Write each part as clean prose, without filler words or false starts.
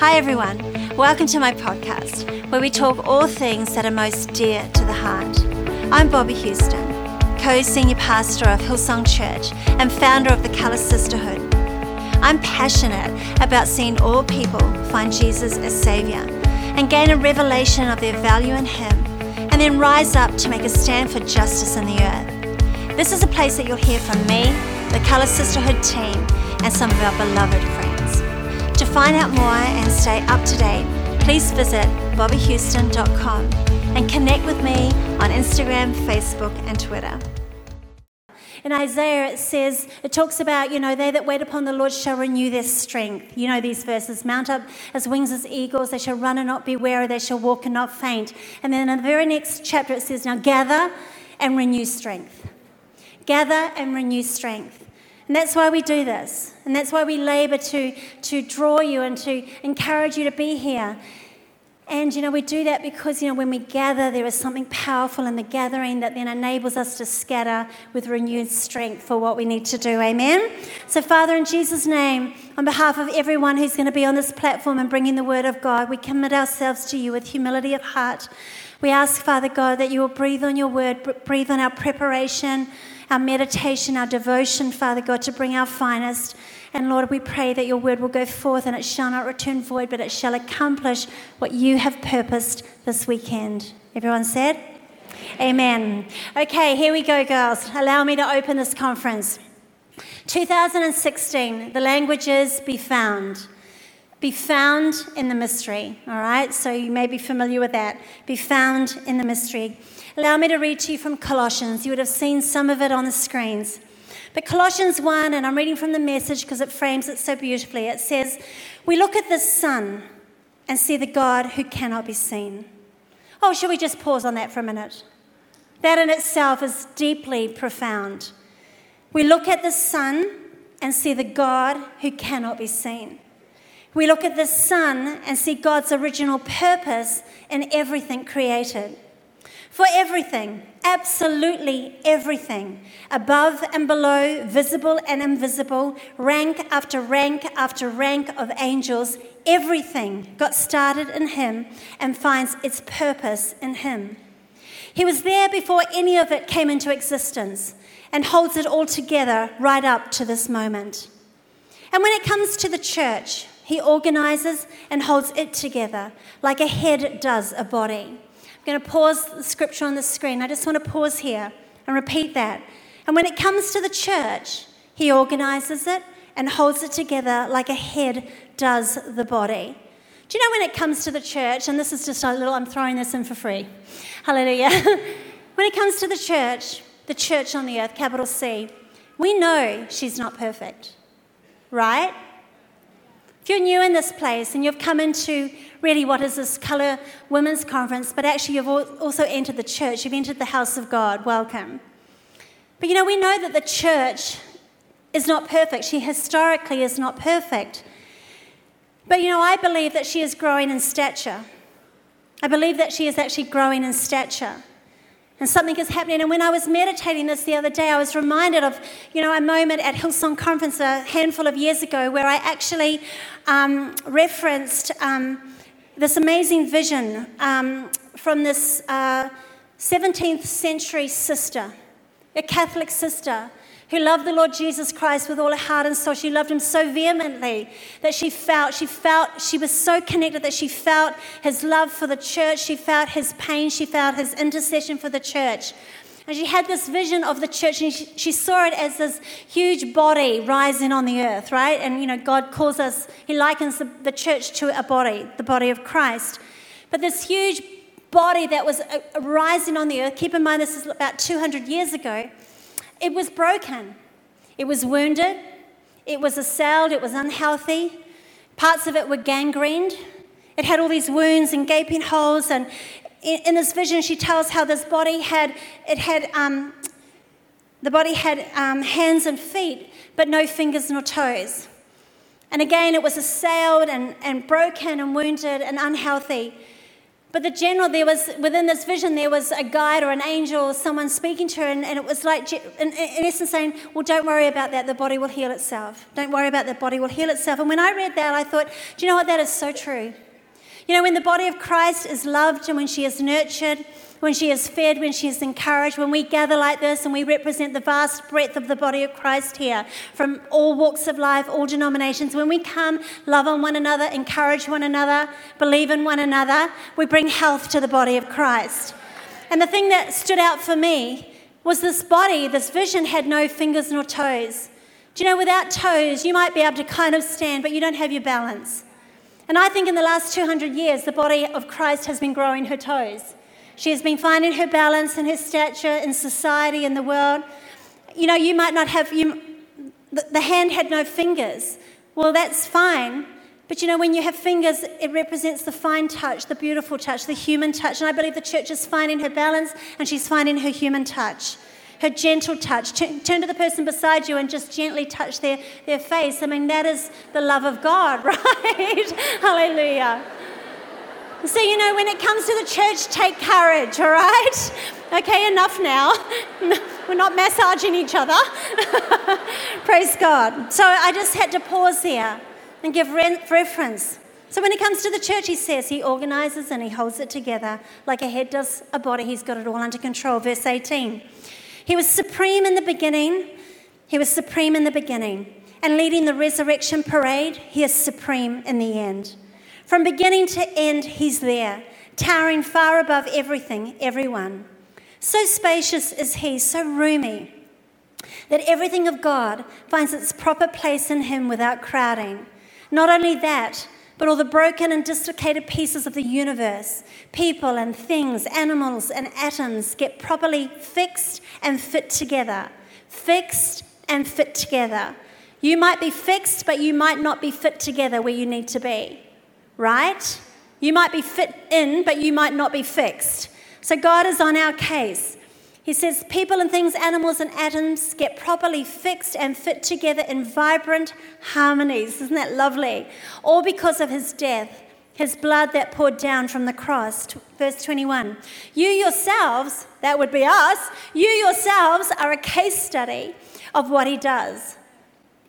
Hi everyone, welcome to my podcast, where we talk all things that are most dear to the heart. I'm Bobby Houston, co-senior pastor of Hillsong Church and founder of The Colour Sisterhood. I'm passionate about seeing all people find Jesus as Saviour and gain a revelation of their value in Him, and then rise up to make a stand for justice in the earth. This is a place that you'll hear from me, the Colour Sisterhood team, and some of our beloved friends. To find out more and stay up to date, please visit bobbyhouston.com and connect with me on Instagram, Facebook, and Twitter. In Isaiah, it talks about, they that wait upon the Lord shall renew their strength. You know these verses. Mount up as wings as eagles. They shall run and not be weary. They shall walk and not faint. And then in the very next chapter, it says, now gather and renew strength. Gather and renew strength. And that's why we do this. And that's why we labor to draw you and to encourage you to be here. And, we do that because, when we gather, there is something powerful in the gathering that then enables us to scatter with renewed strength for what we need to do. Amen? So, Father, in Jesus' name, on behalf of everyone who's going to be on this platform and bringing the Word of God, we commit ourselves to you with humility of heart. We ask, Father God, that you will breathe on your Word, breathe on our preparation, our meditation, our devotion, Father God, to bring our finest. And Lord, we pray that your word will go forth and it shall not return void, but it shall accomplish what you have purposed this weekend. Everyone said? Amen. Okay, here we go, girls. Allow me to open this conference. 2016, the languages be found. Be found in the mystery, all right? So you may be familiar with that. Be found in the mystery. Allow me to read to you from Colossians. You would have seen some of it on the screens. But Colossians 1, and I'm reading from the Message because it frames it so beautifully. It says, we look at the sun and see the God who cannot be seen. Oh, shall we just pause on that for a minute? That in itself is deeply profound. We look at the sun and see the God who cannot be seen. We look at the sun and see God's original purpose in everything created. For everything, absolutely everything, above and below, visible and invisible, rank after rank after rank of angels, everything got started in him and finds its purpose in him. He was there before any of it came into existence and holds it all together right up to this moment. And when it comes to the church, he organizes and holds it together like a head does a body. I'm going to pause the scripture on the screen. I just want to pause here and repeat that. And when it comes to the church, he organizes it and holds it together like a head does the body. Do you know when it comes to the church, and this is just a little, I'm throwing this in for free. Hallelujah. When it comes to the church on the earth, capital C, we know she's not perfect, right? If you're new in this place and you've come into really what is this Colour Women's Conference, but actually you've also entered the church, you've entered the house of God, welcome. But we know that the church is not perfect. She historically is not perfect. But I believe that she is growing in stature. I believe that she is actually growing in stature. And something is happening. And when I was meditating this the other day, I was reminded of, a moment at Hillsong Conference a handful of years ago where I actually referenced this amazing vision from this 17th century sister, a Catholic sister, who loved the Lord Jesus Christ with all her heart and soul. She loved him so vehemently that she felt, she was so connected that she felt his love for the church, she felt his pain, she felt his intercession for the church. And she had this vision of the church, and she saw it as this huge body rising on the earth, right? And, God calls us, he likens the church to a body, the body of Christ. But this huge body that was rising on the earth, keep in mind this is about 200 years ago, it was broken, it was wounded, it was assailed, it was unhealthy, parts of it were gangrened, it had all these wounds and gaping holes, and in this vision she tells how this body had hands and feet, but no fingers nor toes. And again, it was assailed and broken and wounded and unhealthy. But the general, there was, within this vision, there was a guide or an angel or someone speaking to her, and it was like, in essence, saying, well, don't worry about that, the body will heal itself. Don't worry about that, the body will heal itself. And when I read that, I thought, do you know what, that is so true. You know, when the body of Christ is loved and when she is nurtured, when she is fed, when she is encouraged, when we gather like this and we represent the vast breadth of the body of Christ here, from all walks of life, all denominations, when we come, love on one another, encourage one another, believe in one another, we bring health to the body of Christ. And the thing that stood out for me was this body, this vision had no fingers nor toes. Do you know, without toes, you might be able to kind of stand, but you don't have your balance. And I think in the last 200 years, the body of Christ has been growing her toes. She has been finding her balance and her stature in society, in the world. You know, you might not have, the hand had no fingers. Well, that's fine. But you know, when you have fingers, it represents the fine touch, the beautiful touch, the human touch. And I believe the church is finding her balance and she's finding her human touch, her gentle touch. Turn to the person beside you and just gently touch their face. I mean, that is the love of God, right? Hallelujah. So, you know, when it comes to the church, take courage, all right? Okay, enough now. We're not massaging each other. Praise God. So I just had to pause there and give reference. So when it comes to the church, he says, he organises and he holds it together. Like a head does a body, he's got it all under control. Verse 18. He was supreme in the beginning. He was supreme in the beginning. And leading the resurrection parade, he is supreme in the end. From beginning to end, he's there, towering far above everything, everyone. So spacious is he, so roomy, that everything of God finds its proper place in him without crowding. Not only that, but all the broken and dislocated pieces of the universe, people and things, animals and atoms get properly fixed and fit together. Fixed and fit together. You might be fixed, but you might not be fit together where you need to be. Right? You might be fit in, but you might not be fixed. So God is on our case. He says people and things, animals and atoms get properly fixed and fit together in vibrant harmonies. Isn't that lovely? All because of his death, his blood that poured down from the cross. Verse 21. You yourselves, that would be us, you yourselves are a case study of what he does.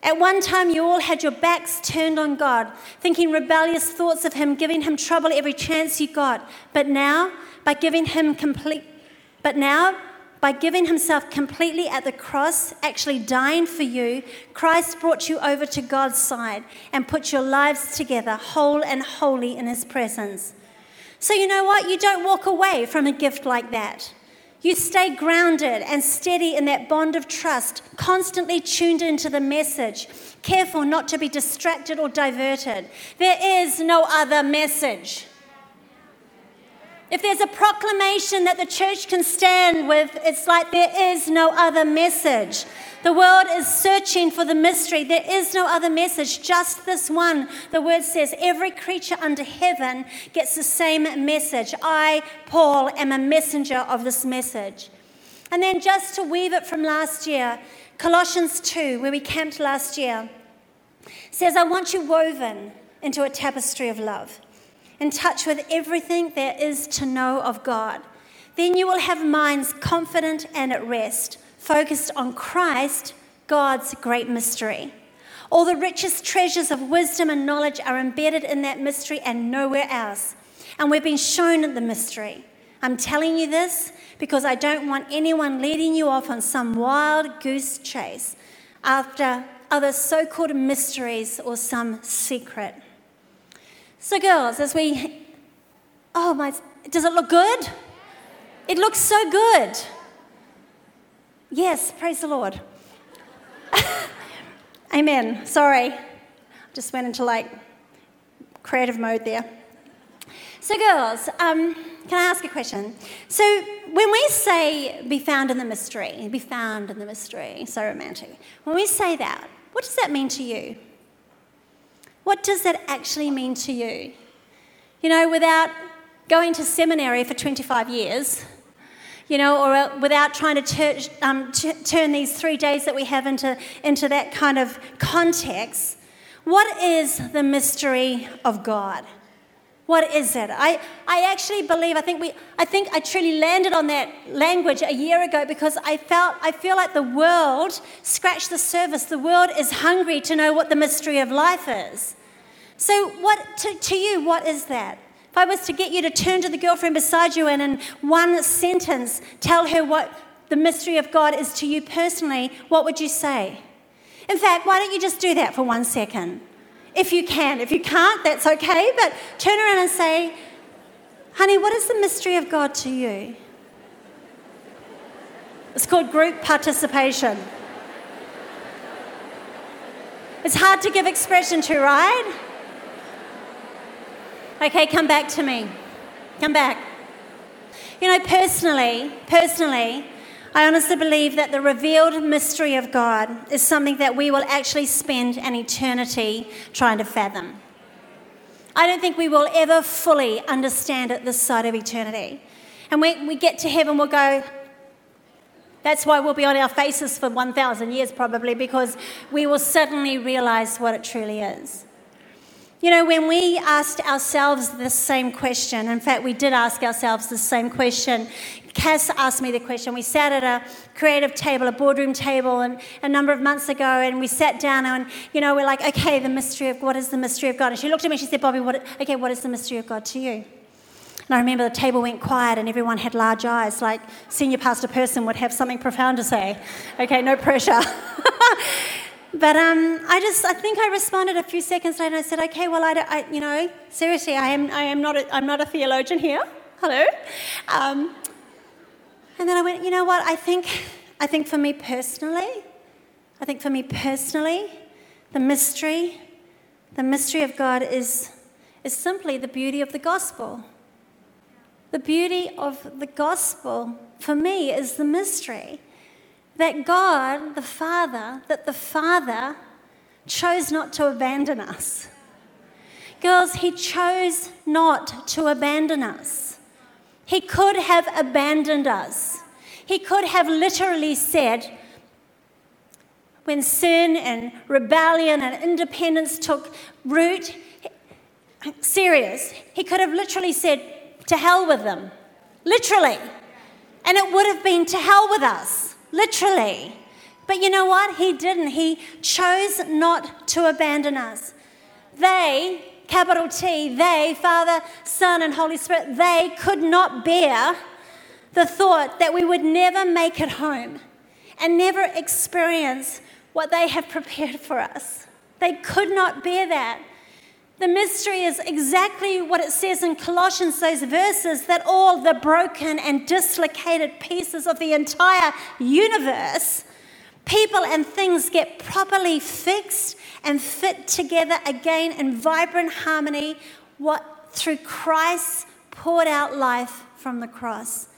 At one time, you all had your backs turned on God, thinking rebellious thoughts of him, giving him trouble every chance you got. But now, by giving himself completely at the cross, actually dying for you, Christ brought you over to God's side and put your lives together, whole and holy in his presence. So you know what? You don't walk away from a gift like that. You stay grounded and steady in that bond of trust, constantly tuned into the message, careful not to be distracted or diverted. There is no other message. If there's a proclamation that the church can stand with, it's like there is no other message. The world is searching for the mystery. There is no other message, just this one. The word says every creature under heaven gets the same message. I, Paul, am a messenger of this message. And then just to weave it from last year, Colossians 2, where we camped last year, says, I want you woven into a tapestry of love, in touch with everything there is to know of God. Then you will have minds confident and at rest, focused on Christ, God's great mystery. All the richest treasures of wisdom and knowledge are embedded in that mystery and nowhere else. And we've been shown the mystery. I'm telling you this because I don't want anyone leading you off on some wild goose chase after other so-called mysteries or some secret. So girls, does it look good? It looks so good. Yes, praise the Lord. Amen. Sorry. Just went into creative mode there. So girls, can I ask a question? So when we say be found in the mystery, so romantic. When we say that, what does that mean to you? What does that actually mean to you? You know, without going to seminary for 25 years, you know, or without trying to turn these 3 days that we have into that kind of context, what is the mystery of God? What is it? I think I truly landed on that language a year ago because I feel like the world scratched the surface. The world is hungry to know what the mystery of life is. So what to you, what is that? If I was to get you to turn to the girlfriend beside you and in one sentence tell her what the mystery of God is to you personally, what would you say? In fact, why don't you just do that for 1 second? If you can. If you can't, that's okay. But turn around and say, honey, what is the mystery of God to you? It's called group participation. It's hard to give expression to, right? Okay, come back to me. Come back. You know, personally, I honestly believe that the revealed mystery of God is something that we will actually spend an eternity trying to fathom. I don't think we will ever fully understand it this side of eternity. And when we get to heaven, we'll go, that's why we'll be on our faces for 1,000 years probably, because we will suddenly realise what it truly is. You know, when we asked ourselves this same question, in fact, we did ask ourselves the same question. Cass asked me the question. We sat at a creative table, a boardroom table, and a number of months ago, and we sat down and, you know, we're like, okay, what is the mystery of God? And she looked at me and she said, Bobby, what is the mystery of God to you? And I remember the table went quiet and everyone had large eyes, like senior pastor person would have something profound to say. Okay, no pressure. But I think I responded a few seconds later, and I said, "Okay, well, seriously, I'm not a theologian here. Hello." And then I went, you know what? I think for me personally, the mystery of God is simply the beauty of the gospel. The beauty of the gospel for me is the mystery. That God, the Father chose not to abandon us. Girls, he chose not to abandon us. He could have abandoned us. He could have literally said, when sin and rebellion and independence took root, he could have literally said, to hell with them. Literally. And it would have been to hell with us. Literally. But you know what? He didn't. He chose not to abandon us. They, capital T, they, Father, Son, and Holy Spirit, they could not bear the thought that we would never make it home and never experience what they have prepared for us. They could not bear that. The mystery is exactly what it says in Colossians, those verses, that all the broken and dislocated pieces of the entire universe, people and things get properly fixed and fit together again in vibrant harmony through Christ's poured out life from the cross.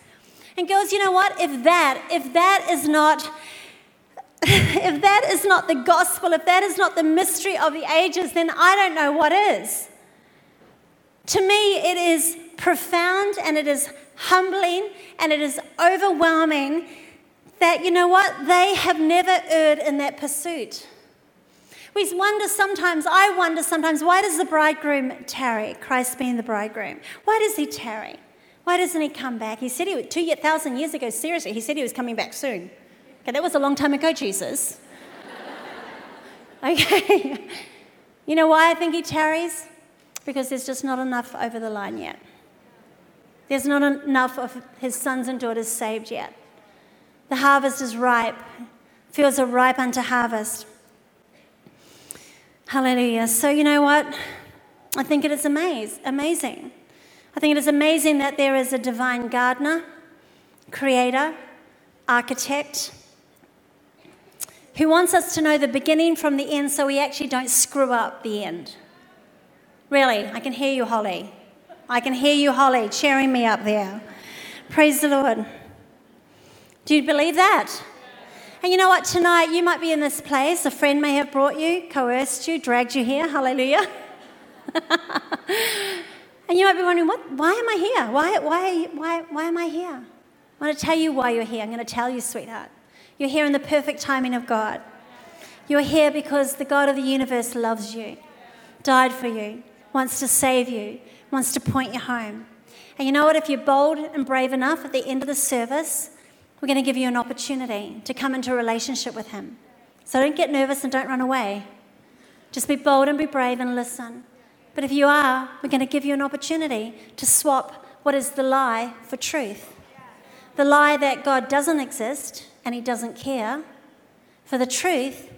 And girls, you know what? If that is not the gospel, if that is not the mystery of the ages, then I don't know what is. To me, it is profound and it is humbling and it is overwhelming that, you know what, they have never erred in that pursuit. I wonder sometimes, why does the bridegroom tarry, Christ being the bridegroom? Why does he tarry? Why doesn't he come back? He said 2,000 years ago, seriously, he said he was coming back soon. Okay, that was a long time ago, Jesus. Okay. You know why I think he tarries? Because there's just not enough over the line yet. There's not enough of his sons and daughters saved yet. The harvest is ripe. Fields are ripe unto harvest. Hallelujah. So you know what? I think it is amazing. I think it is amazing that there is a divine gardener, creator, architect, who wants us to know the beginning from the end so we actually don't screw up the end. Really, I can hear you, Holly. Cheering me up there. Praise the Lord. Do you believe that? And you know what? Tonight, you might be in this place. A friend may have brought you, coerced you, dragged you here. Hallelujah. And you might be wondering, why am I here? Why am I here? I want to tell you why you're here. I'm going to tell you, sweetheart. You're here in the perfect timing of God. You're here because the God of the universe loves you, died for you, wants to save you, wants to point you home. And you know what? If you're bold and brave enough, at the end of the service, we're going to give you an opportunity to come into a relationship with him. So don't get nervous and don't run away. Just be bold and be brave and listen. But if you are, we're going to give you an opportunity to swap what is the lie for truth. The lie that God doesn't exist and he doesn't care, for the truth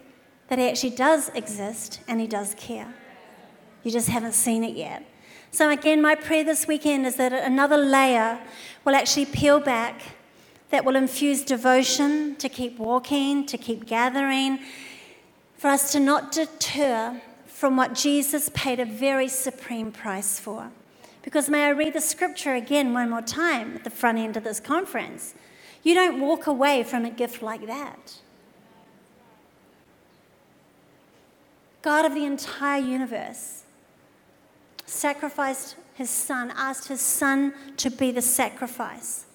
that he actually does exist and he does care. You just haven't seen it yet. So again, my prayer this weekend is that another layer will actually peel back, that will infuse devotion to keep walking, to keep gathering, for us to not deter from what Jesus paid a very supreme price for. Because may I read the scripture again one more time at the front end of this conference? You don't walk away from a gift like that. God of the entire universe sacrificed his son, asked his son to be the sacrifice,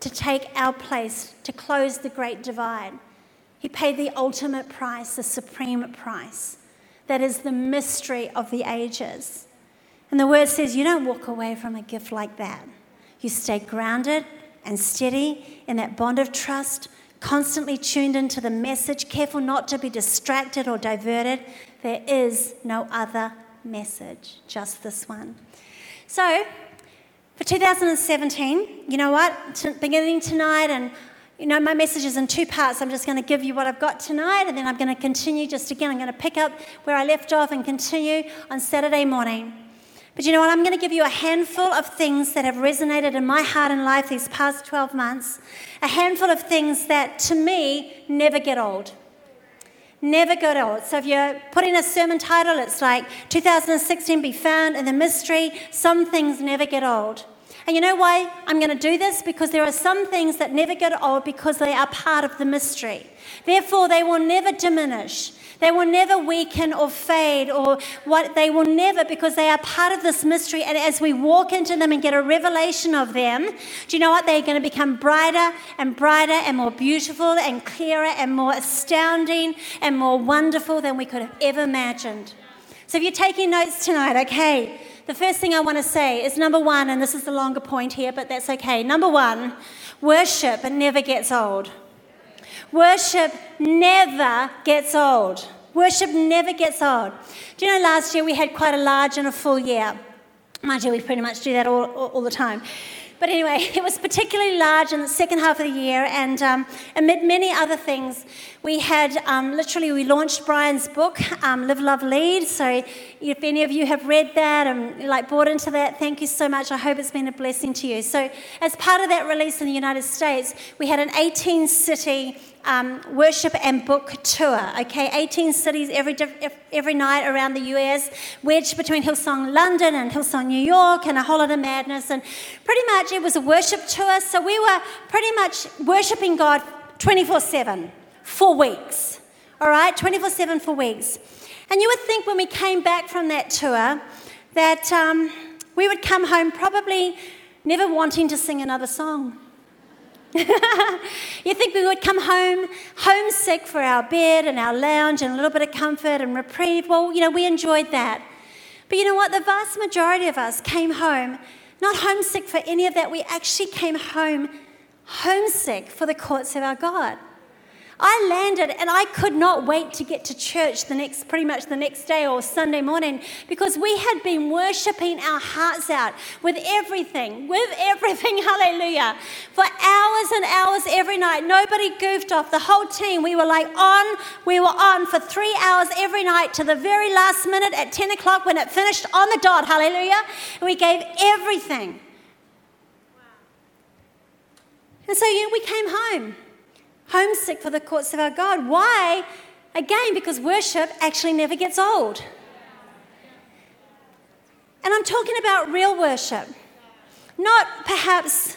to take our place, to close the great divide. He paid the ultimate price, the supreme price. That is the mystery of the ages. And the word says you don't walk away from a gift like that. You stay grounded and steady in that bond of trust, constantly tuned into the message, careful not to be distracted or diverted. There is no other message, just this one. So for 2017, you know what? Beginning tonight, and you know my message is in two parts. I'm just going to give you what I've got tonight, and then I'm going to continue. Just again, I'm going to pick up where I left off and continue on Saturday morning. But you know what? I'm going to give you a handful of things that have resonated in my heart and life these past 12 months, a handful of things that, to me, never get old. Never get old. So if you're putting a sermon title, it's like 2016 Be Found in the Mystery. Some things never get old. And you know why I'm going to do this? Because there are some things that never get old because they are part of the mystery. Therefore, they will never diminish. They will never weaken or fade or what. They will never, because they are part of this mystery. And as we walk into them and get a revelation of them, do you know what? They're going to become brighter and brighter and more beautiful and clearer and more astounding and more wonderful than we could have ever imagined. So if you're taking notes tonight, okay, the first thing I want to say is number one, and this is the longer point here, but that's okay. Number one, worship never gets old. Worship never gets old. Worship never gets old. Do you know last year we had quite a large and a full year? Mind you, we pretty much do that all the time. But anyway, it was particularly large in the second half of the year, and amid many other things, we had we launched Brian's book, Live, Love, Lead. So if any of you have read that and bought into that, thank you so much. I hope it's been a blessing to you. So as part of that release in the United States, we had an 18-city worship and book tour, okay? 18 cities every night around the US, wedged between Hillsong London and Hillsong New York and a whole lot of madness. And pretty much it was a worship tour, so we were pretty much worshiping God 24/7 for weeks, all right? 24/7 for weeks. And you would think when we came back from that tour that we would come home probably never wanting to sing another song. You think we would come home homesick for our bed and our lounge and a little bit of comfort and reprieve. Well, you know, we enjoyed that. But you know what? The vast majority of us came home, not homesick for any of that. We actually came home homesick for the courts of our God. I landed and I could not wait to get to church the next day or Sunday morning, because we had been worshiping our hearts out with everything, hallelujah, for hours and hours every night. Nobody goofed off. The whole team, we were on for 3 hours every night to the very last minute at 10 o'clock when it finished on the dot, hallelujah. And we gave everything. Wow. And so we came home. Homesick for the courts of our God. Why? Again, because worship actually never gets old. And I'm talking about real worship. Not perhaps,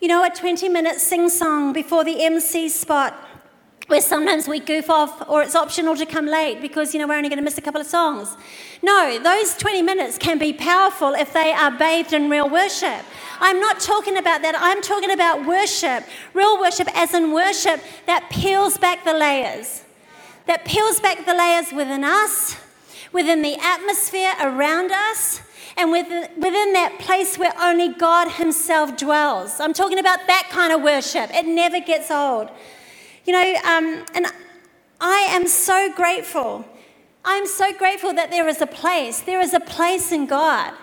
a 20-minute sing-song before the MC spot where sometimes we goof off or it's optional to come late because, we're only going to miss a couple of songs. No, those 20 minutes can be powerful if they are bathed in real worship. I'm not talking about that. I'm talking about worship, real worship as in worship that peels back the layers within us, within the atmosphere around us, and within that place where only God himself dwells. I'm talking about that kind of worship. It never gets old. You know, and I am so grateful. I'm so grateful that there is a place. There is a place in God,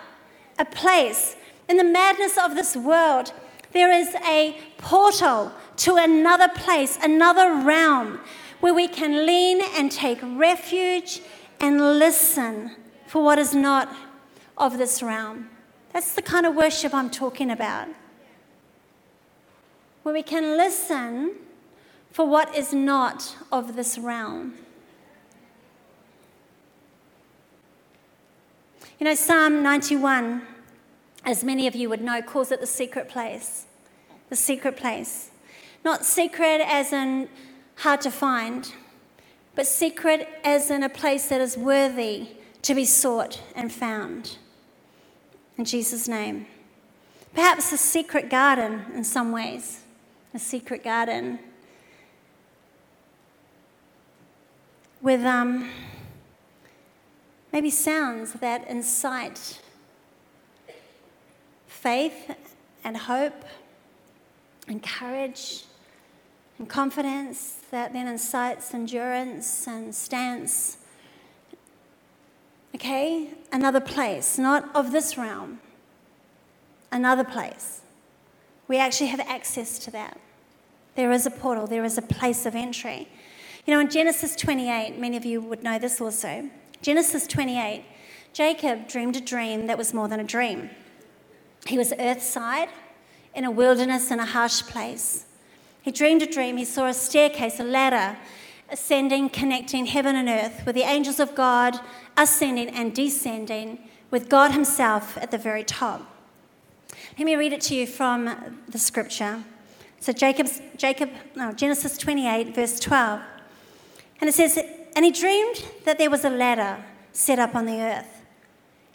a place. In the madness of this world, there is a portal to another place, another realm, where we can lean and take refuge and listen for what is not of this realm. That's the kind of worship I'm talking about. Where we can listen for what is not of this realm. You know, Psalm 91, as many of you would know, calls it the secret place. The secret place. Not secret as in hard to find, but secret as in a place that is worthy to be sought and found. In Jesus' name. Perhaps a secret garden in some ways. A secret garden. With maybe sounds that incite faith and hope and courage and confidence, that then incites endurance and stance. Okay, another place, not of this realm, another place. We actually have access to that. There is a portal, there is a place of entry. You know, in Genesis 28, many of you would know this also. Genesis 28, Jacob dreamed a dream that was more than a dream. He was earthside, in a wilderness, in a harsh place. He dreamed a dream. He saw a staircase, a ladder, ascending, connecting heaven and earth, with the angels of God ascending and descending, with God himself at the very top. Let me read it to you from the scripture. So Genesis 28, verse 12. And it says, and he dreamed that there was a ladder set up on the earth,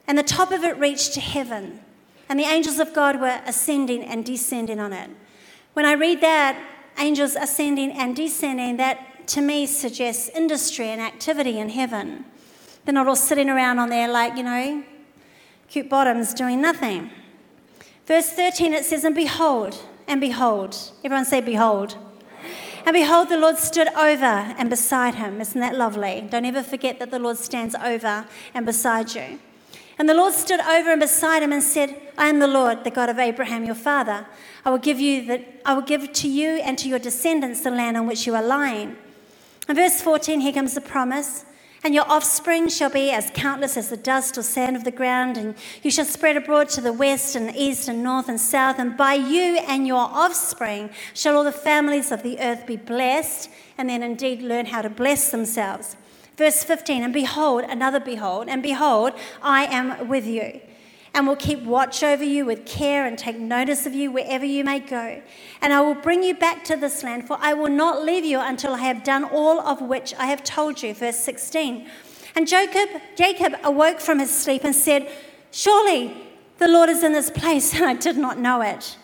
and the top of it reached to heaven, and the angels of God were ascending and descending on it. When I read that, angels ascending and descending, that to me suggests industry and activity in heaven. They're not all sitting around on there like, you know, cute bottoms doing nothing. Verse 13, it says, and behold. Everyone say, behold. And behold, the Lord stood over and beside him. Isn't that lovely? Don't ever forget that the Lord stands over and beside you. And the Lord stood over and beside him and said, I am the Lord, the God of Abraham, your father. I will give to you and to your descendants the land on which you are lying. And verse 14, here comes the promise. And your offspring shall be as countless as the dust or sand of the ground, and you shall spread abroad to the west and east and north and south, and by you and your offspring shall all the families of the earth be blessed, and then indeed learn how to bless themselves. Verse 15, and behold, I am with you, and will keep watch over you with care and take notice of you wherever you may go. And I will bring you back to this land, for I will not leave you until I have done all of which I have told you. Verse 16, and Jacob awoke from his sleep and said, surely the Lord is in this place, and I did not know it.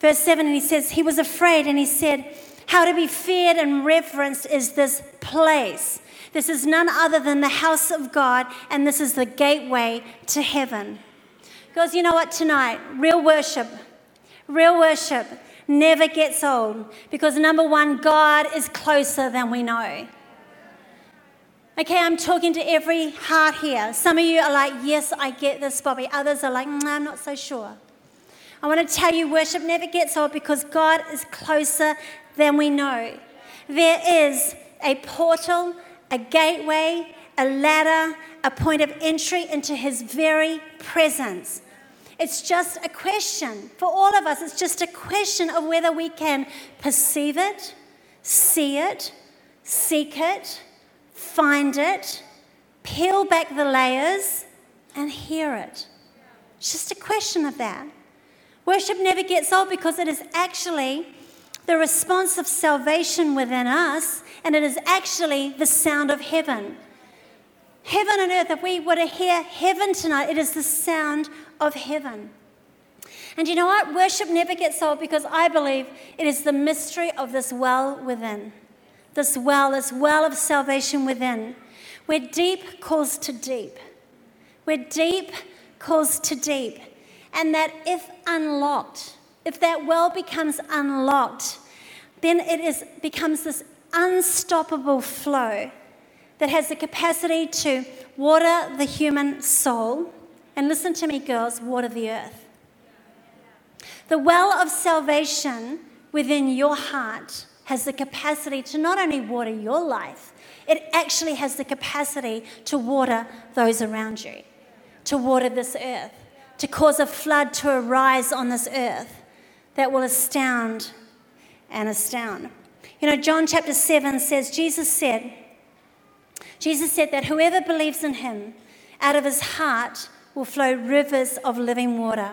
Verse 7, and he says, he was afraid, and he said, how to be feared and reverenced is this place. This is none other than the house of God, and this is the gateway to heaven. Because you know what, tonight, real worship never gets old. Because number one, God is closer than we know. Okay, I'm talking to every heart here. Some of you are like, yes, I get this, Bobby. Others are like, I'm not so sure. I want to tell you, worship never gets old because God is closer than we know. There is a portal, a gateway, a ladder, a point of entry into his very presence. It's just a question for all of us. It's just a question of whether we can perceive it, see it, seek it, find it, peel back the layers, and hear it. It's just a question of that. Worship never gets old because it is actually the response of salvation within us, and it is actually the sound of heaven. Heaven and earth, if we were to hear heaven tonight, it is the sound of heaven. And you know what? Worship never gets old because I believe it is the mystery of this well within. This well of salvation within. Where deep calls to deep. Where deep calls to deep. And that if unlocked, if that well becomes unlocked, then it becomes this unstoppable flow that has the capacity to water the human soul. And listen to me, girls, water the earth. The well of salvation within your heart has the capacity to not only water your life, it actually has the capacity to water those around you, to water this earth, to cause a flood to arise on this earth that will astound and astound. You know, John chapter 7 says, Jesus said that whoever believes in him, out of his heart will flow rivers of living water.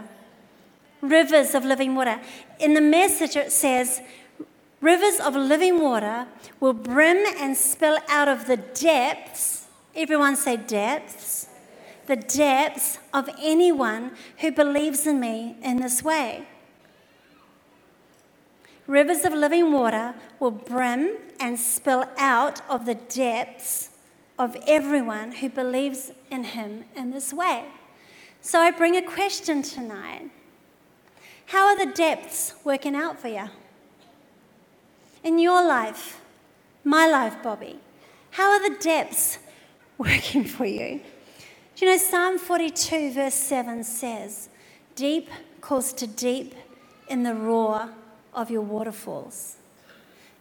Rivers of living water. In the Message it says, rivers of living water will brim and spill out of the depths, everyone say depths, the depths of anyone who believes in me in this way. Rivers of living water will brim and spill out of the depths of everyone who believes in him in this way. So I bring a question tonight. How are the depths working out for you? In your life, my life, Bobby, how are the depths working for you? Do you know, Psalm 42 verse 7 says, deep calls to deep in the roar of your waterfalls.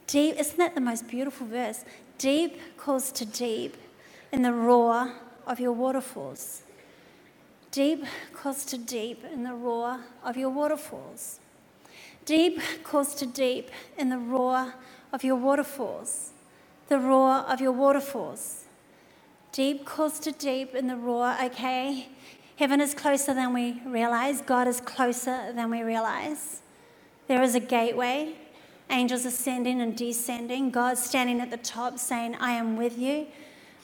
Deep, isn't that the most beautiful verse? Deep calls to deep in the roar of your waterfalls. Deep calls to deep in the roar of your waterfalls. Deep calls to deep in the roar of your waterfalls. The roar of your waterfalls. Deep calls to deep in the roar, okay? Heaven is closer than we realize. God is closer than we realize. There is a gateway. Angels ascending and descending. God standing at the top saying, I am with you.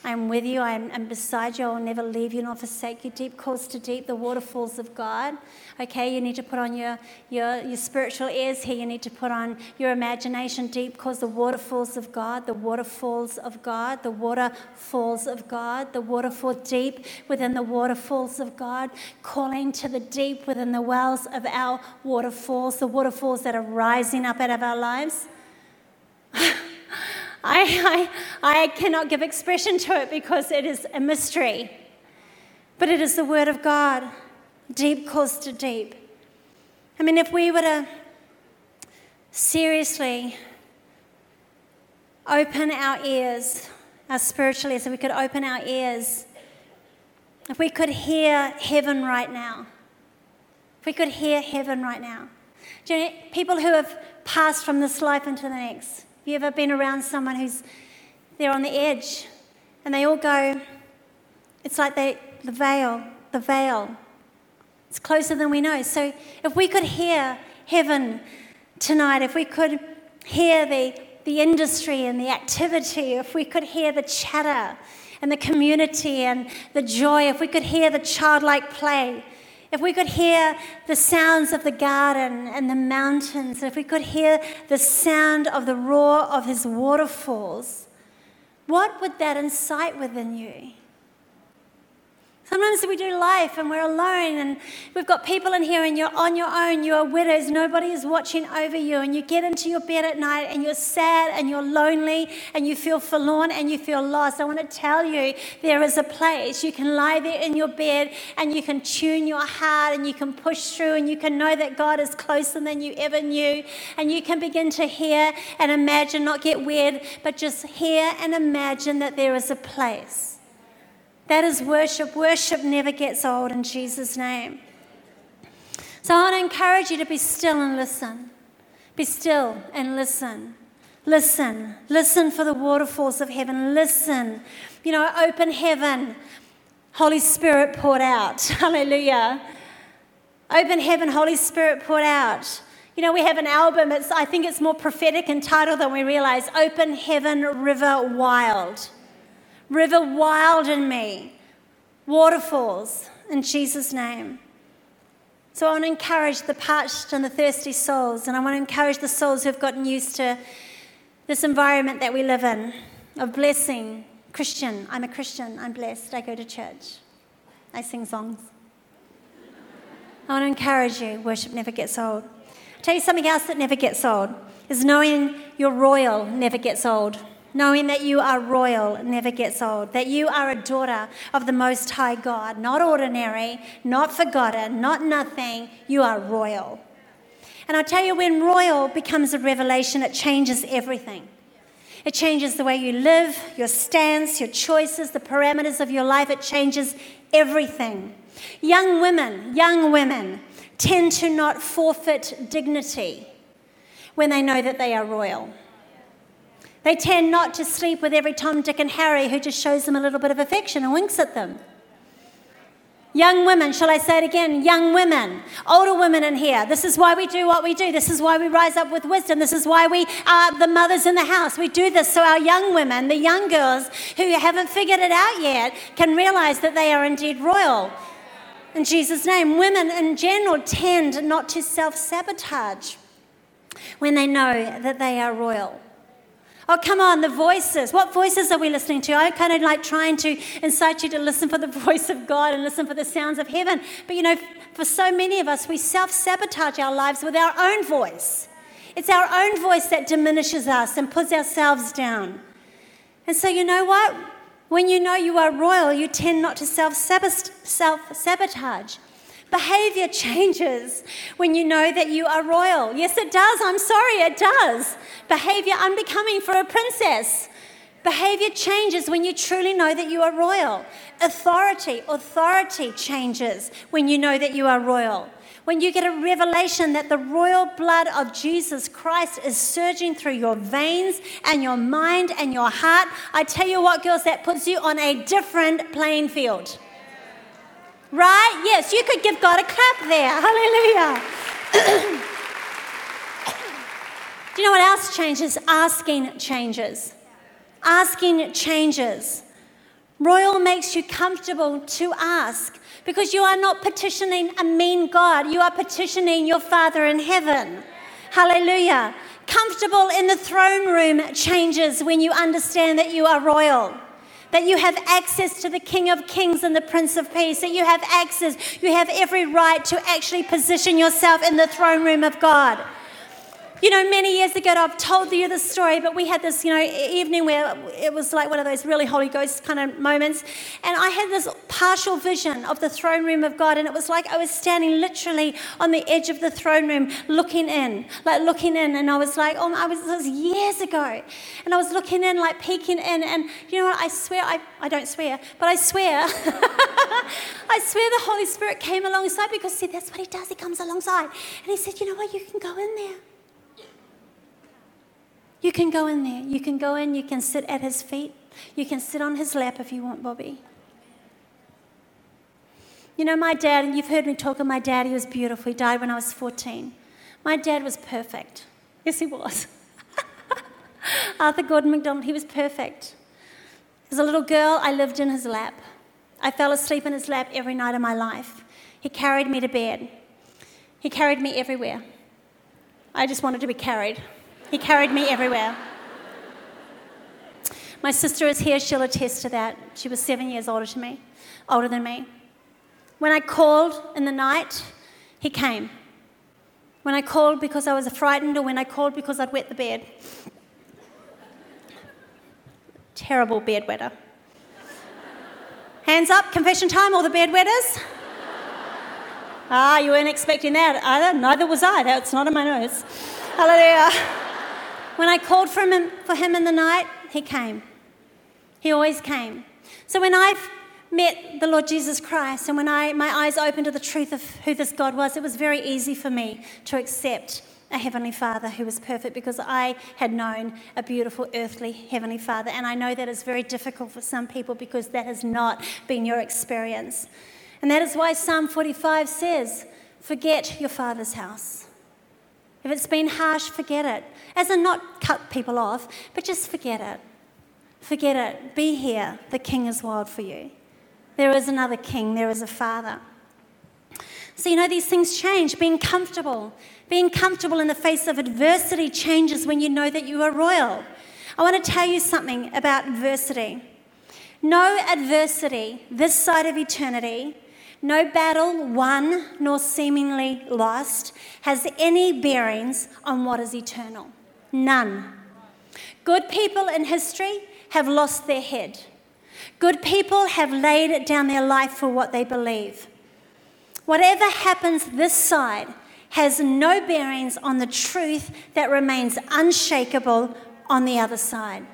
I am with you. I am beside you. I will never leave you nor forsake you. Deep calls to deep, the waterfalls of God. Okay, you need to put on your spiritual ears here. You need to put on your imagination. Deep calls the waterfalls of God, the waterfalls of God, the waterfalls of God, the waterfall deep within the waterfalls of God, calling to the deep within the wells of our waterfalls, the waterfalls that are rising up out of our lives. I cannot give expression to it because it is a mystery. But it is the word of God. Deep calls to deep. I mean, if we were to seriously open our ears, our spiritual ears, if we could open our ears, if we could hear heaven right now, if we could hear heaven right now. Do you know, people who have passed from this life into the next, have you ever been around someone who's there on the edge and they all go, it's like the veil. It's closer than we know. So if we could hear heaven tonight, if we could hear the industry and the activity, if we could hear the chatter and the community and the joy, if we could hear the childlike play, if we could hear the sounds of the garden and the mountains, if we could hear the sound of the roar of his waterfalls, what would that incite within you? Sometimes we do life and we're alone and we've got people in here and you're on your own, you are widows, nobody is watching over you, and you get into your bed at night and you're sad and you're lonely and you feel forlorn and you feel lost. I want to tell you, there is a place. You can lie there in your bed and you can tune your heart and you can push through and you can know that God is closer than you ever knew, and you can begin to hear and imagine, not get weird, but just hear and imagine that there is a place. That is worship. Worship never gets old in Jesus' name. So I want to encourage you to be still and listen. Be still and listen. Listen. Listen for the waterfalls of heaven. Listen. You know, open heaven. Holy Spirit poured out. Hallelujah. Open heaven. Holy Spirit poured out. You know, we have an album. I think it's more prophetic in title than we realize. Open heaven, river wild. River wild in me, waterfalls in Jesus' name. So I want to encourage the parched and the thirsty souls, and I want to encourage the souls who have gotten used to this environment that we live in, of blessing, Christian, I'm a Christian, I'm blessed, I go to church, I sing songs. I want to encourage you, worship never gets old. I'll tell you something else that never gets old, is knowing you're royal never gets old. Knowing that you are royal never gets old, that you are a daughter of the Most High God, not ordinary, not forgotten, not nothing, you are royal. And I'll tell you, when royal becomes a revelation, it changes everything. It changes the way you live, your stance, your choices, the parameters of your life. It changes everything. Young women tend to not forfeit dignity when they know that they are royal. They tend not to sleep with every Tom, Dick, and Harry who just shows them a little bit of affection and winks at them. Young women, shall I say it again? Young women, older women in here. This is why we do what we do. This is why we rise up with wisdom. This is why we are the mothers in the house. We do this so our young women, the young girls who haven't figured it out yet, can realize that they are indeed royal. In Jesus' name, women in general tend not to self-sabotage when they know that they are royal. Oh, come on, the voices. What voices are we listening to? I'm kind of like trying to incite you to listen for the voice of God and listen for the sounds of heaven. But, you know, for so many of us, we self-sabotage our lives with our own voice. It's our own voice that diminishes us and puts ourselves down. And so you know what? When you know you are royal, you tend not to self-sabotage. Behavior changes when you know that you are royal. Yes, it does. I'm sorry, it does. Behavior unbecoming for a princess. Behavior changes when you truly know that you are royal. Authority changes when you know that you are royal. When you get a revelation that the royal blood of Jesus Christ is surging through your veins and your mind and your heart, I tell you what, girls, that puts you on a different playing field. Right? Yes, you could give God a clap there. Hallelujah. Do you know what else changes? Asking changes. Asking changes. Royal makes you comfortable to ask because you are not petitioning a mean God. You are petitioning your Father in heaven. Hallelujah. Comfortable in the throne room changes when you understand that you are royal. That you have access to the King of Kings and the Prince of Peace, that you have access, you have every right to actually position yourself in the throne room of God. You know, many years ago, I've told you this story, but we had this, you know, evening where it was like one of those really Holy Ghost kind of moments, and I had this partial vision of the throne room of God, and it was like I was standing literally on the edge of the throne room looking in, and I was like, this was years ago, and I was looking in, like peeking in, and you know what, I swear, I swear the Holy Spirit came alongside, because see, that's what he does, he comes alongside, and he said, you know what, you can go in there. You can go in there. You can go in. You can sit at his feet. You can sit on his lap if you want, Bobby. You know, my dad, you've heard me talk of my dad. He was beautiful. He died when I was 14. My dad was perfect. Yes, he was. Arthur Gordon MacDonald, he was perfect. As a little girl, I lived in his lap. I fell asleep in his lap every night of my life. He carried me to bed. He carried me everywhere. I just wanted to be carried. He carried me everywhere. My sister is here. She'll attest to that. She was 7 years older than me. When I called in the night, he came. When I called because I was frightened, or when I called because I'd wet the bed. Terrible bed wetter. Hands up, confession time, all the bed wetters. Ah, you weren't expecting that either. Neither was I. That's not in my nose. Hallelujah. When I called for him in the night, he came. He always came. So when I've met the Lord Jesus Christ, and when my eyes opened to the truth of who this God was, it was very easy for me to accept a Heavenly Father who was perfect, because I had known a beautiful earthly Heavenly Father. And I know that is very difficult for some people, because that has not been your experience. And that is why Psalm 45 says, forget your father's house. If it's been harsh, forget it. As in not cut people off, but just forget it. Forget it. Be here. The King is wild for you. There is another King. There is a Father. So, you know, these things change. Being comfortable in the face of adversity changes when you know that you are royal. I want to tell you something about adversity. No adversity this side of eternity, no battle won nor seemingly lost, has any bearings on what is eternal. None. Good people in history have lost their head. Good people have laid down their life for what they believe. Whatever happens this side has no bearings on the truth that remains unshakable on the other side.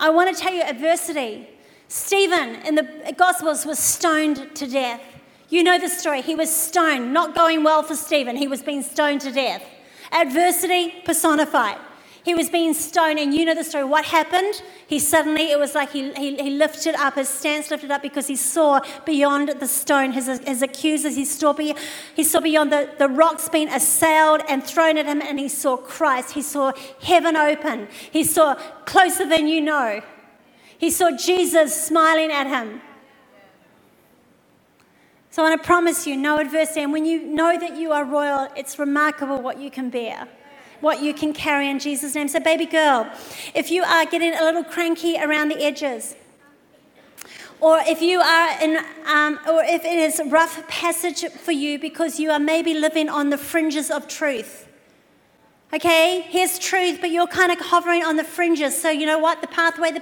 I want to tell you adversity. Stephen in the Gospels was stoned to death. You know the story. He was stoned. Not going well for Stephen. He was being stoned to death. Adversity personified. He was being stoned, and you know the story. What happened? He suddenly, it was like he lifted up, his stance lifted up, because he saw beyond the stone, his accusers. He saw beyond the rocks being assailed and thrown at him, and he saw Christ. He saw heaven open. He saw closer than you know. He saw Jesus smiling at him. So I want to promise you, no adversity. And when you know that you are royal, it's remarkable what you can bear, what you can carry in Jesus' name. So baby girl, if you are getting a little cranky around the edges, or if you are in, or if it is rough passage for you because you are maybe living on the fringes of truth, okay, here's truth, but you're kind of hovering on the fringes. So you know what? The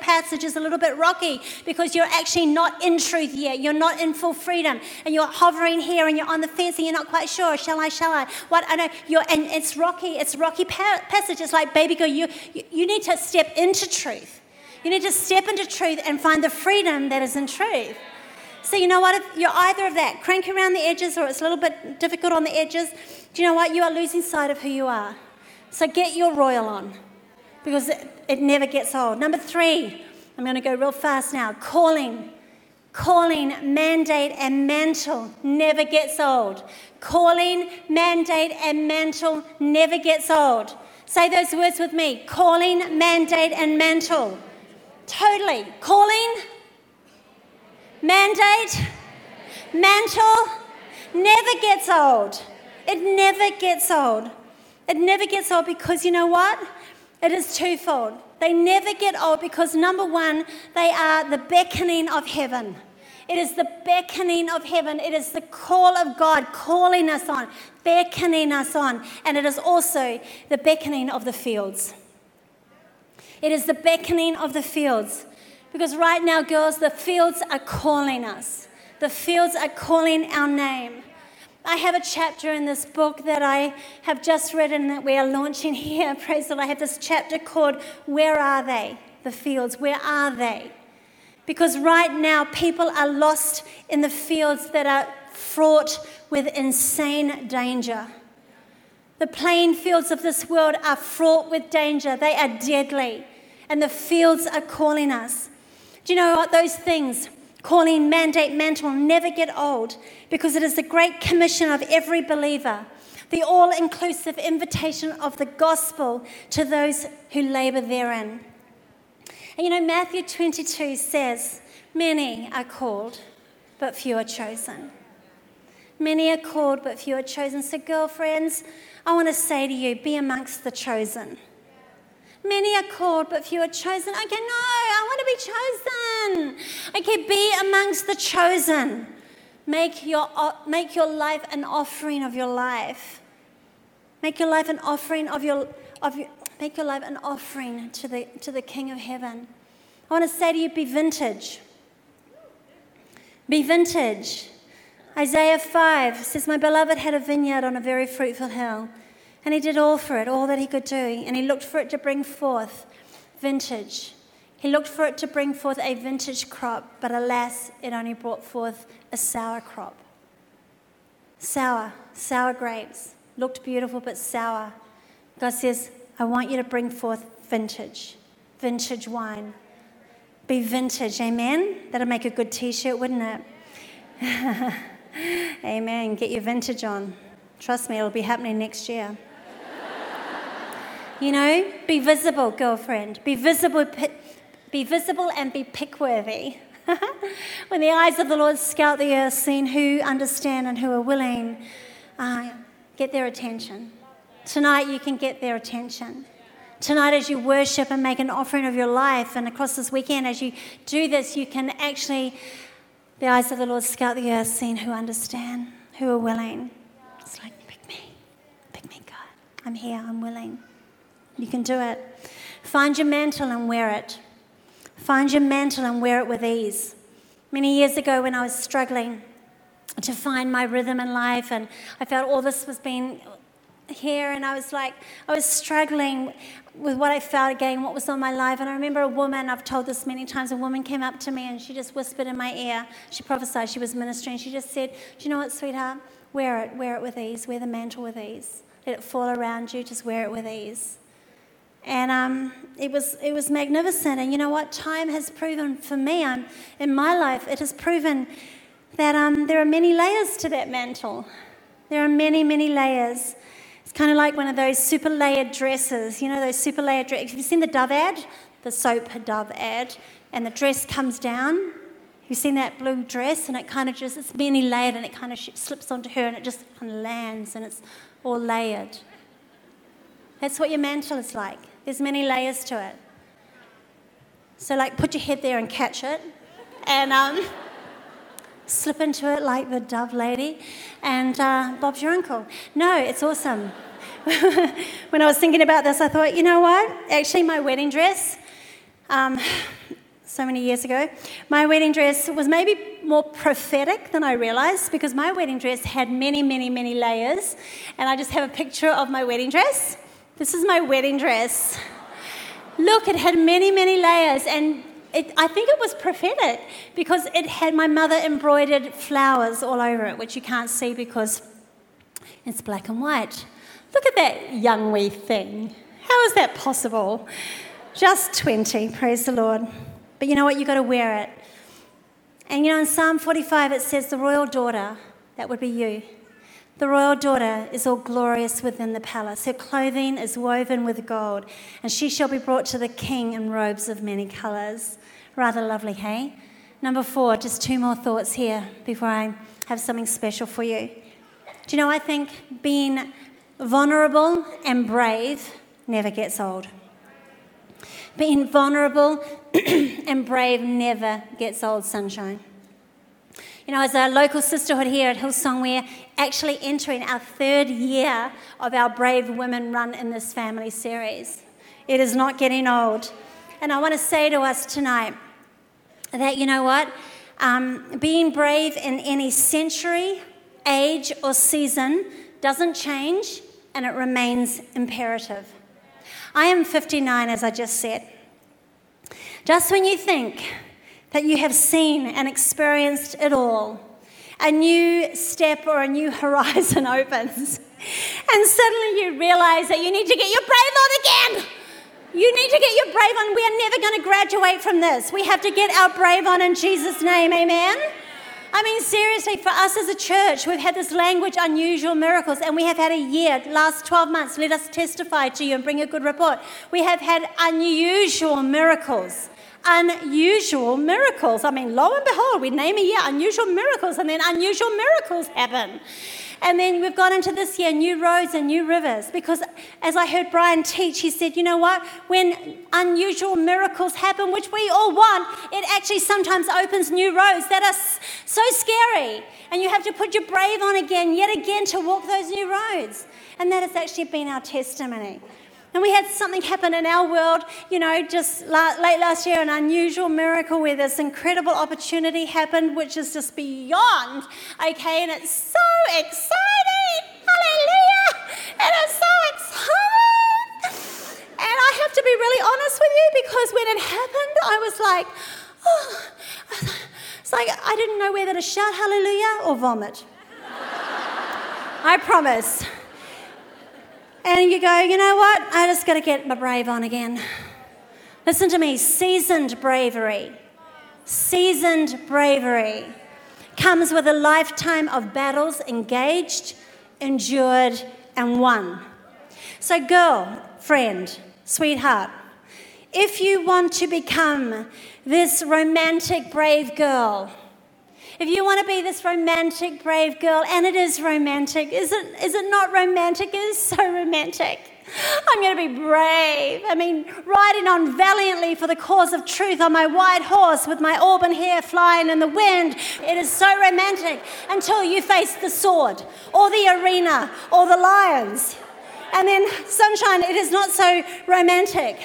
passage is a little bit rocky because you're actually not in truth yet. You're not in full freedom, and you're hovering here, and you're on the fence, and you're not quite sure. Shall I? What? I know you're, and it's rocky. It's rocky passage. It's like, baby girl, you need to step into truth. You need to step into truth and find the freedom that is in truth. So you know what? If you're either of that, cranky around the edges, or it's a little bit difficult on the edges, do you know what? You are losing sight of who you are. So get your royal on, because it never gets old. Number 3, I'm going to go real fast now. Calling, mandate, and mantle never gets old. Calling, mandate, and mantle never gets old. Say those words with me. Calling, mandate, and mantle. Totally. Calling, mandate, mantle never gets old. It never gets old. It never gets old, because you know what? It is twofold. They never get old because, number one, they are the beckoning of heaven. It is the beckoning of heaven. It is the call of God calling us on, beckoning us on. And it is also the beckoning of the fields. It is the beckoning of the fields. Because right now, girls, the fields are calling us. The fields are calling our name. I have a chapter in this book that I have just written that we are launching here. Praise the Lord. I have this chapter called Where Are They? The Fields. Where are they? Because right now people are lost in the fields that are fraught with insane danger. The plain fields of this world are fraught with danger. They are deadly. And the fields are calling us. Do you know what? Those things, calling, mandate, mantle, never get old, because it is the great commission of every believer, the all-inclusive invitation of the gospel to those who labor therein. And you know, Matthew 22 says, many are called, but few are chosen. Many are called, but few are chosen. So girlfriends, I want to say to you, be amongst the chosen. Many are called, but few are chosen. Okay, no, I want to be chosen. Okay, be amongst the chosen. Make your life an offering of your life. Make your life an offering make your life an offering to the King of Heaven. I want to say to you, be vintage. Be vintage. Isaiah 5 says, "My beloved had a vineyard on a very fruitful hill, and he did all for it, all that he could do. And he looked for it to bring forth vintage. He looked for it to bring forth a vintage crop, but alas, it only brought forth a sour crop." Sour grapes. Looked beautiful, but sour. God says, I want you to bring forth vintage wine. Be vintage, amen? That'll make a good t-shirt, wouldn't it? Amen, get your vintage on. Trust me, it'll be happening next year. You know, be visible, girlfriend. Be visible and be pickworthy. When the eyes of the Lord scout the earth, seeing who understand and who are willing, get their attention. Tonight you can get their attention. tonight as you worship and make an offering of your life, and across this weekend as you do this, you can actually, the eyes of the Lord scout the earth, seeing who understand, who are willing. It's like, pick me, God. I'm here, I'm willing. You can do it. Find your mantle and wear it. Find your mantle and wear it with ease. Many years ago when I was struggling to find my rhythm in life, and I felt all this was being here, and I was like, I was struggling with what I felt again, what was on my life. And I remember a woman, I've told this many times, a woman came up to me and she just whispered in my ear, she prophesied, she was ministering, she just said, do you know what, sweetheart, wear it with ease, wear the mantle with ease, let it fall around you, just wear it with ease. And it was magnificent. And you know what, time has proven for me, in my life, it has proven that there are many layers to that mantle. There are many, many layers. It's kind of like one of those super layered dresses. You know, those super layered dresses. Have you seen the Dove ad? The soap Dove ad. And the dress comes down. Have you seen that blue dress? And it kind of just, it's many layered, and it kind of slips onto her, and it just kind of lands, and it's all layered. That's what your mantle is like. There's many layers to it. So like, put your head there and catch it. And slip into it like the Dove lady, and Bob's your uncle. No, it's awesome. When I was thinking about this, I thought, you know what? Actually, my wedding dress, so many years ago, my wedding dress was maybe more prophetic than I realised, because my wedding dress had many, many, many layers, and I just have a picture of my wedding dress. This is my wedding dress. Look, it had many, many layers, and I think it was prophetic because it had my mother embroidered flowers all over it, which you can't see because it's black and white. Look at that young wee thing. How is that possible? Just 20, praise the Lord. But you know what? You've got to wear it. And you know, in Psalm 45, it says, the royal daughter, that would be you, the royal daughter is all glorious within the palace. Her clothing is woven with gold, and she shall be brought to the king in robes of many colours. Rather lovely, hey? Number 4, just 2 more thoughts here before I have something special for you. Do you know, I think being vulnerable and brave never gets old. Being vulnerable and brave never gets old, sunshine. You know, as a local sisterhood here at Hillsong, we're actually entering our 3rd year of our Brave Women Run in this family series. It is not getting old. And I want to say to us tonight that, you know what, being brave in any century, age or season doesn't change, and it remains imperative. I am 59, as I just said. Just when you think that you have seen and experienced it all, a new step or a new horizon opens, and suddenly you realise that you need to get your brave on again. You need to get your brave on. We are never going to graduate from this. We have to get our brave on in Jesus' name, amen? I mean, seriously, for us as a church, we've had this language, unusual miracles, and we have had a year, last 12 months, let us testify to you and bring a good report. We have had unusual miracles. Unusual miracles. I mean, lo and behold, we name a year, unusual miracles, and then unusual miracles happen. And then we've gone into this year, new roads and new rivers, because as I heard Brian teach, he said, you know what, when unusual miracles happen, which we all want, it actually sometimes opens new roads that are so scary, and you have to put your brave on again, yet again, to walk those new roads. And that has actually been our testimony. And we had something happen in our world, you know, just late last year, an unusual miracle where this incredible opportunity happened, which is just beyond, okay, and it's so exciting, hallelujah, and it's so exciting. And I have to be really honest with you, because when it happened, I was like, oh, it's like I didn't know whether to shout hallelujah or vomit. I promise. And you go, you know what? I just got to get my brave on again. Listen to me. Seasoned bravery. Seasoned bravery comes with a lifetime of battles engaged, endured, and won. So girl, friend, sweetheart, if you want to become this romantic, brave girl, If you want to be this romantic, brave girl, and it is romantic, is it not romantic? It is so romantic. I'm going to be brave. I mean, riding on valiantly for the cause of truth on my white horse with my auburn hair flying in the wind. It is so romantic until you face the sword or the arena or the lions. And then, sunshine, it is not so romantic.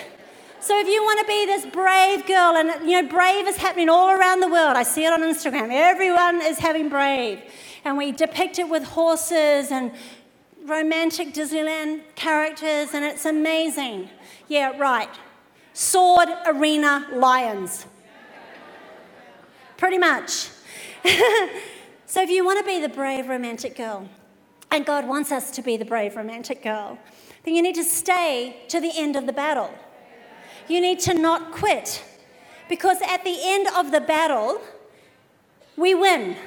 So if you want to be this brave girl, and you know, brave is happening all around the world. I see it on Instagram. Everyone is having brave. And we depict it with horses and romantic Disneyland characters, and it's amazing. Yeah, right. Sword, arena, lions. Pretty much. So if you want to be the brave romantic girl, and God wants us to be the brave romantic girl, then you need to stay to the end of the battle. You need to not quit, because at the end of the battle, we win.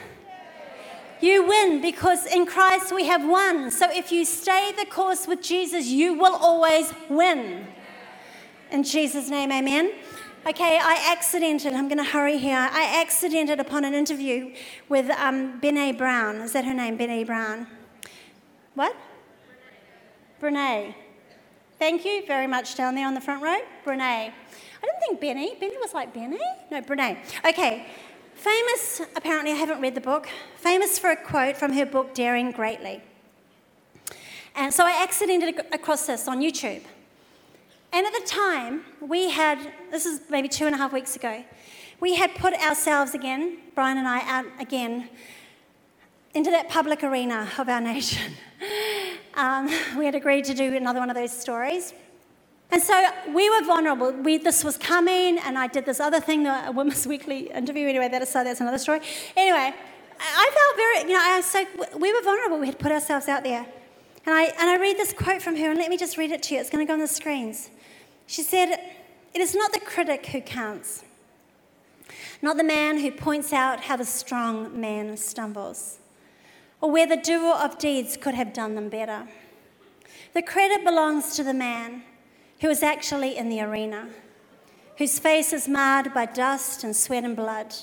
You win because in Christ we have won. So if you stay the course with Jesus, you will always win. In Jesus' name, amen. Okay, I accidented upon an interview with Brené Brown. Is that her name, Brené Brown? What? Brené. Thank you very much down there on the front row. Brené. I didn't think Benny. Benny was like Benny? No, Brené. Okay. Famous, apparently, I haven't read the book, famous for a quote from her book, Daring Greatly. And so I accidented across this on YouTube. And at the time, this is maybe 2.5 weeks ago, we had put ourselves again, Brian and I, out again into that public arena of our nation. We had agreed to do another one of those stories. And so we were vulnerable. This was coming, and I did this other thing, the Women's Weekly interview. Anyway, that's another story. Anyway, I felt very, we were vulnerable. We had put ourselves out there. And I read this quote from her, and let me just read it to you. It's going to go on the screens. She said, "It is not the critic who counts, not the man who points out how the strong man stumbles, or where the doer of deeds could have done them better. The credit belongs to the man who is actually in the arena, whose face is marred by dust and sweat and blood,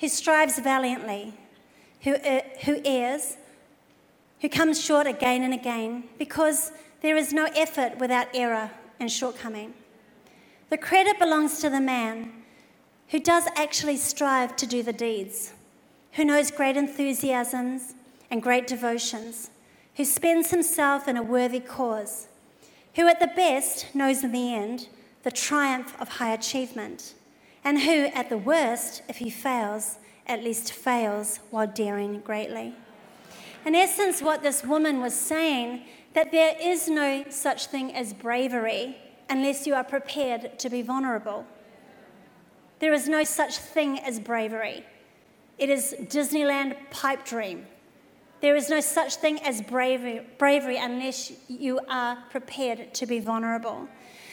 who strives valiantly, who errs, who comes short again and again, because there is no effort without error and shortcoming. The credit belongs to the man who does actually strive to do the deeds, who knows great enthusiasms and great devotions, who spends himself in a worthy cause, who at the best knows in the end the triumph of high achievement, and who at the worst, if he fails, at least fails while daring greatly." In essence, what this woman was saying, that there is no such thing as bravery unless you are prepared to be vulnerable. There is no such thing as bravery. It is Disneyland pipe dream. There is no such thing as bravery unless you are prepared to be vulnerable.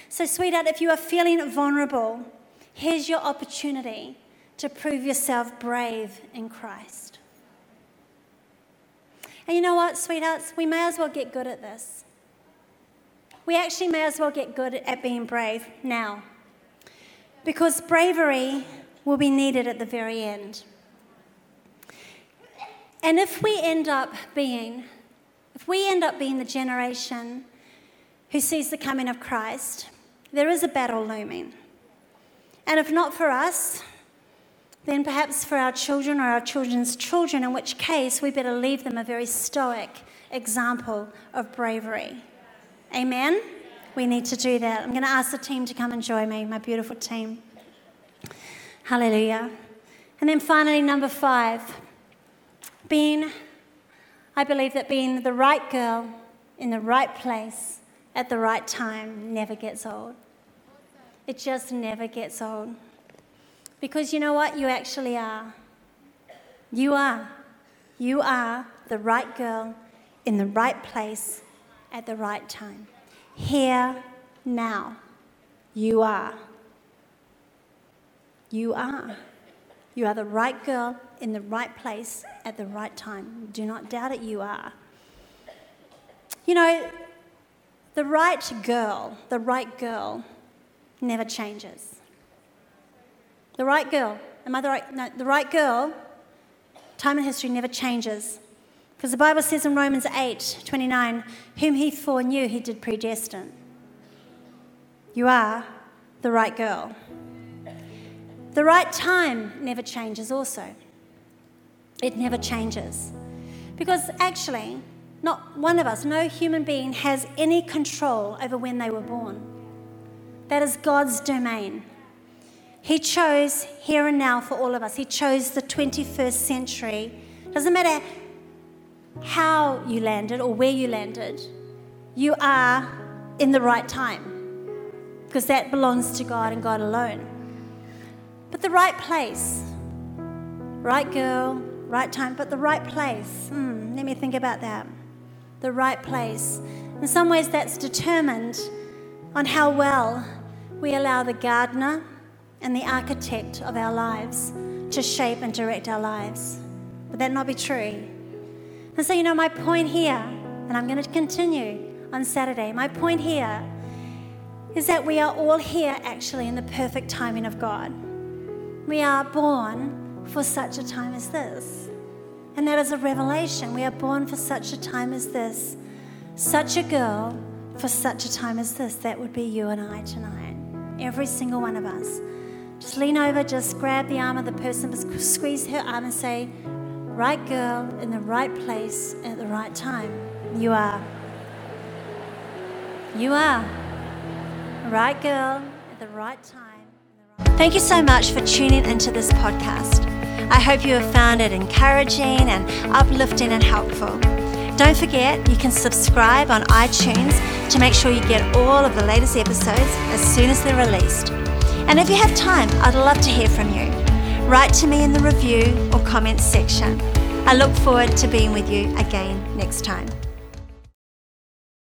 So, sweetheart, if you are feeling vulnerable, here's your opportunity to prove yourself brave in Christ. And you know what, sweethearts? We may as well get good at this. We actually may as well get good at being brave now, because bravery will be needed at the very end. And if we end up being the generation who sees the coming of Christ, there is a battle looming. And if not for us, then perhaps for our children or our children's children, in which case we better leave them a very stoic example of bravery. Amen? We need to do that. I'm going to ask the team to come and join me, my beautiful team. Hallelujah. And then finally, number 5. I believe that being the right girl in the right place at the right time never gets old. It just never gets old. Because you know what? You actually are. You are the right girl in the right place at the right time. Here, now, you are. You are. You are the right girl in the right place at the right time. Do not doubt it, you are. You know, the right girl never changes. The right girl, am I the right? No, the right girl Time and history never changes. Because the Bible says in Romans 8:29, whom he foreknew, he did predestine. You are the right girl. The right time never changes also. It never changes. Because actually, not one of us, no human being has any control over when they were born. That is God's domain. He chose here and now for all of us. He chose the 21st century. Doesn't matter how you landed or where you landed, you are in the right time because that belongs to God and God alone. But the right place, right girl, right time, but the right place. Let me think about that. The right place. In some ways that's determined on how well we allow the gardener and the architect of our lives to shape and direct our lives. Would that not be true? And so, my point here, and I'm going to continue on Saturday, my point here is that we are all here actually in the perfect timing of God. We are born for such a time as this. And that is a revelation. We are born for such a time as this. Such a girl for such a time as this. That would be you and I tonight. Every single one of us. Just lean over, just grab the arm of the person, squeeze her arm and say, right girl, in the right place, at the right time. You are. You are. Right girl, at the right time. Thank you so much for tuning into this podcast. I hope you have found it encouraging and uplifting and helpful. Don't forget, you can subscribe on iTunes to make sure you get all of the latest episodes as soon as they're released. And if you have time, I'd love to hear from you. Write to me in the review or comments section. I look forward to being with you again next time.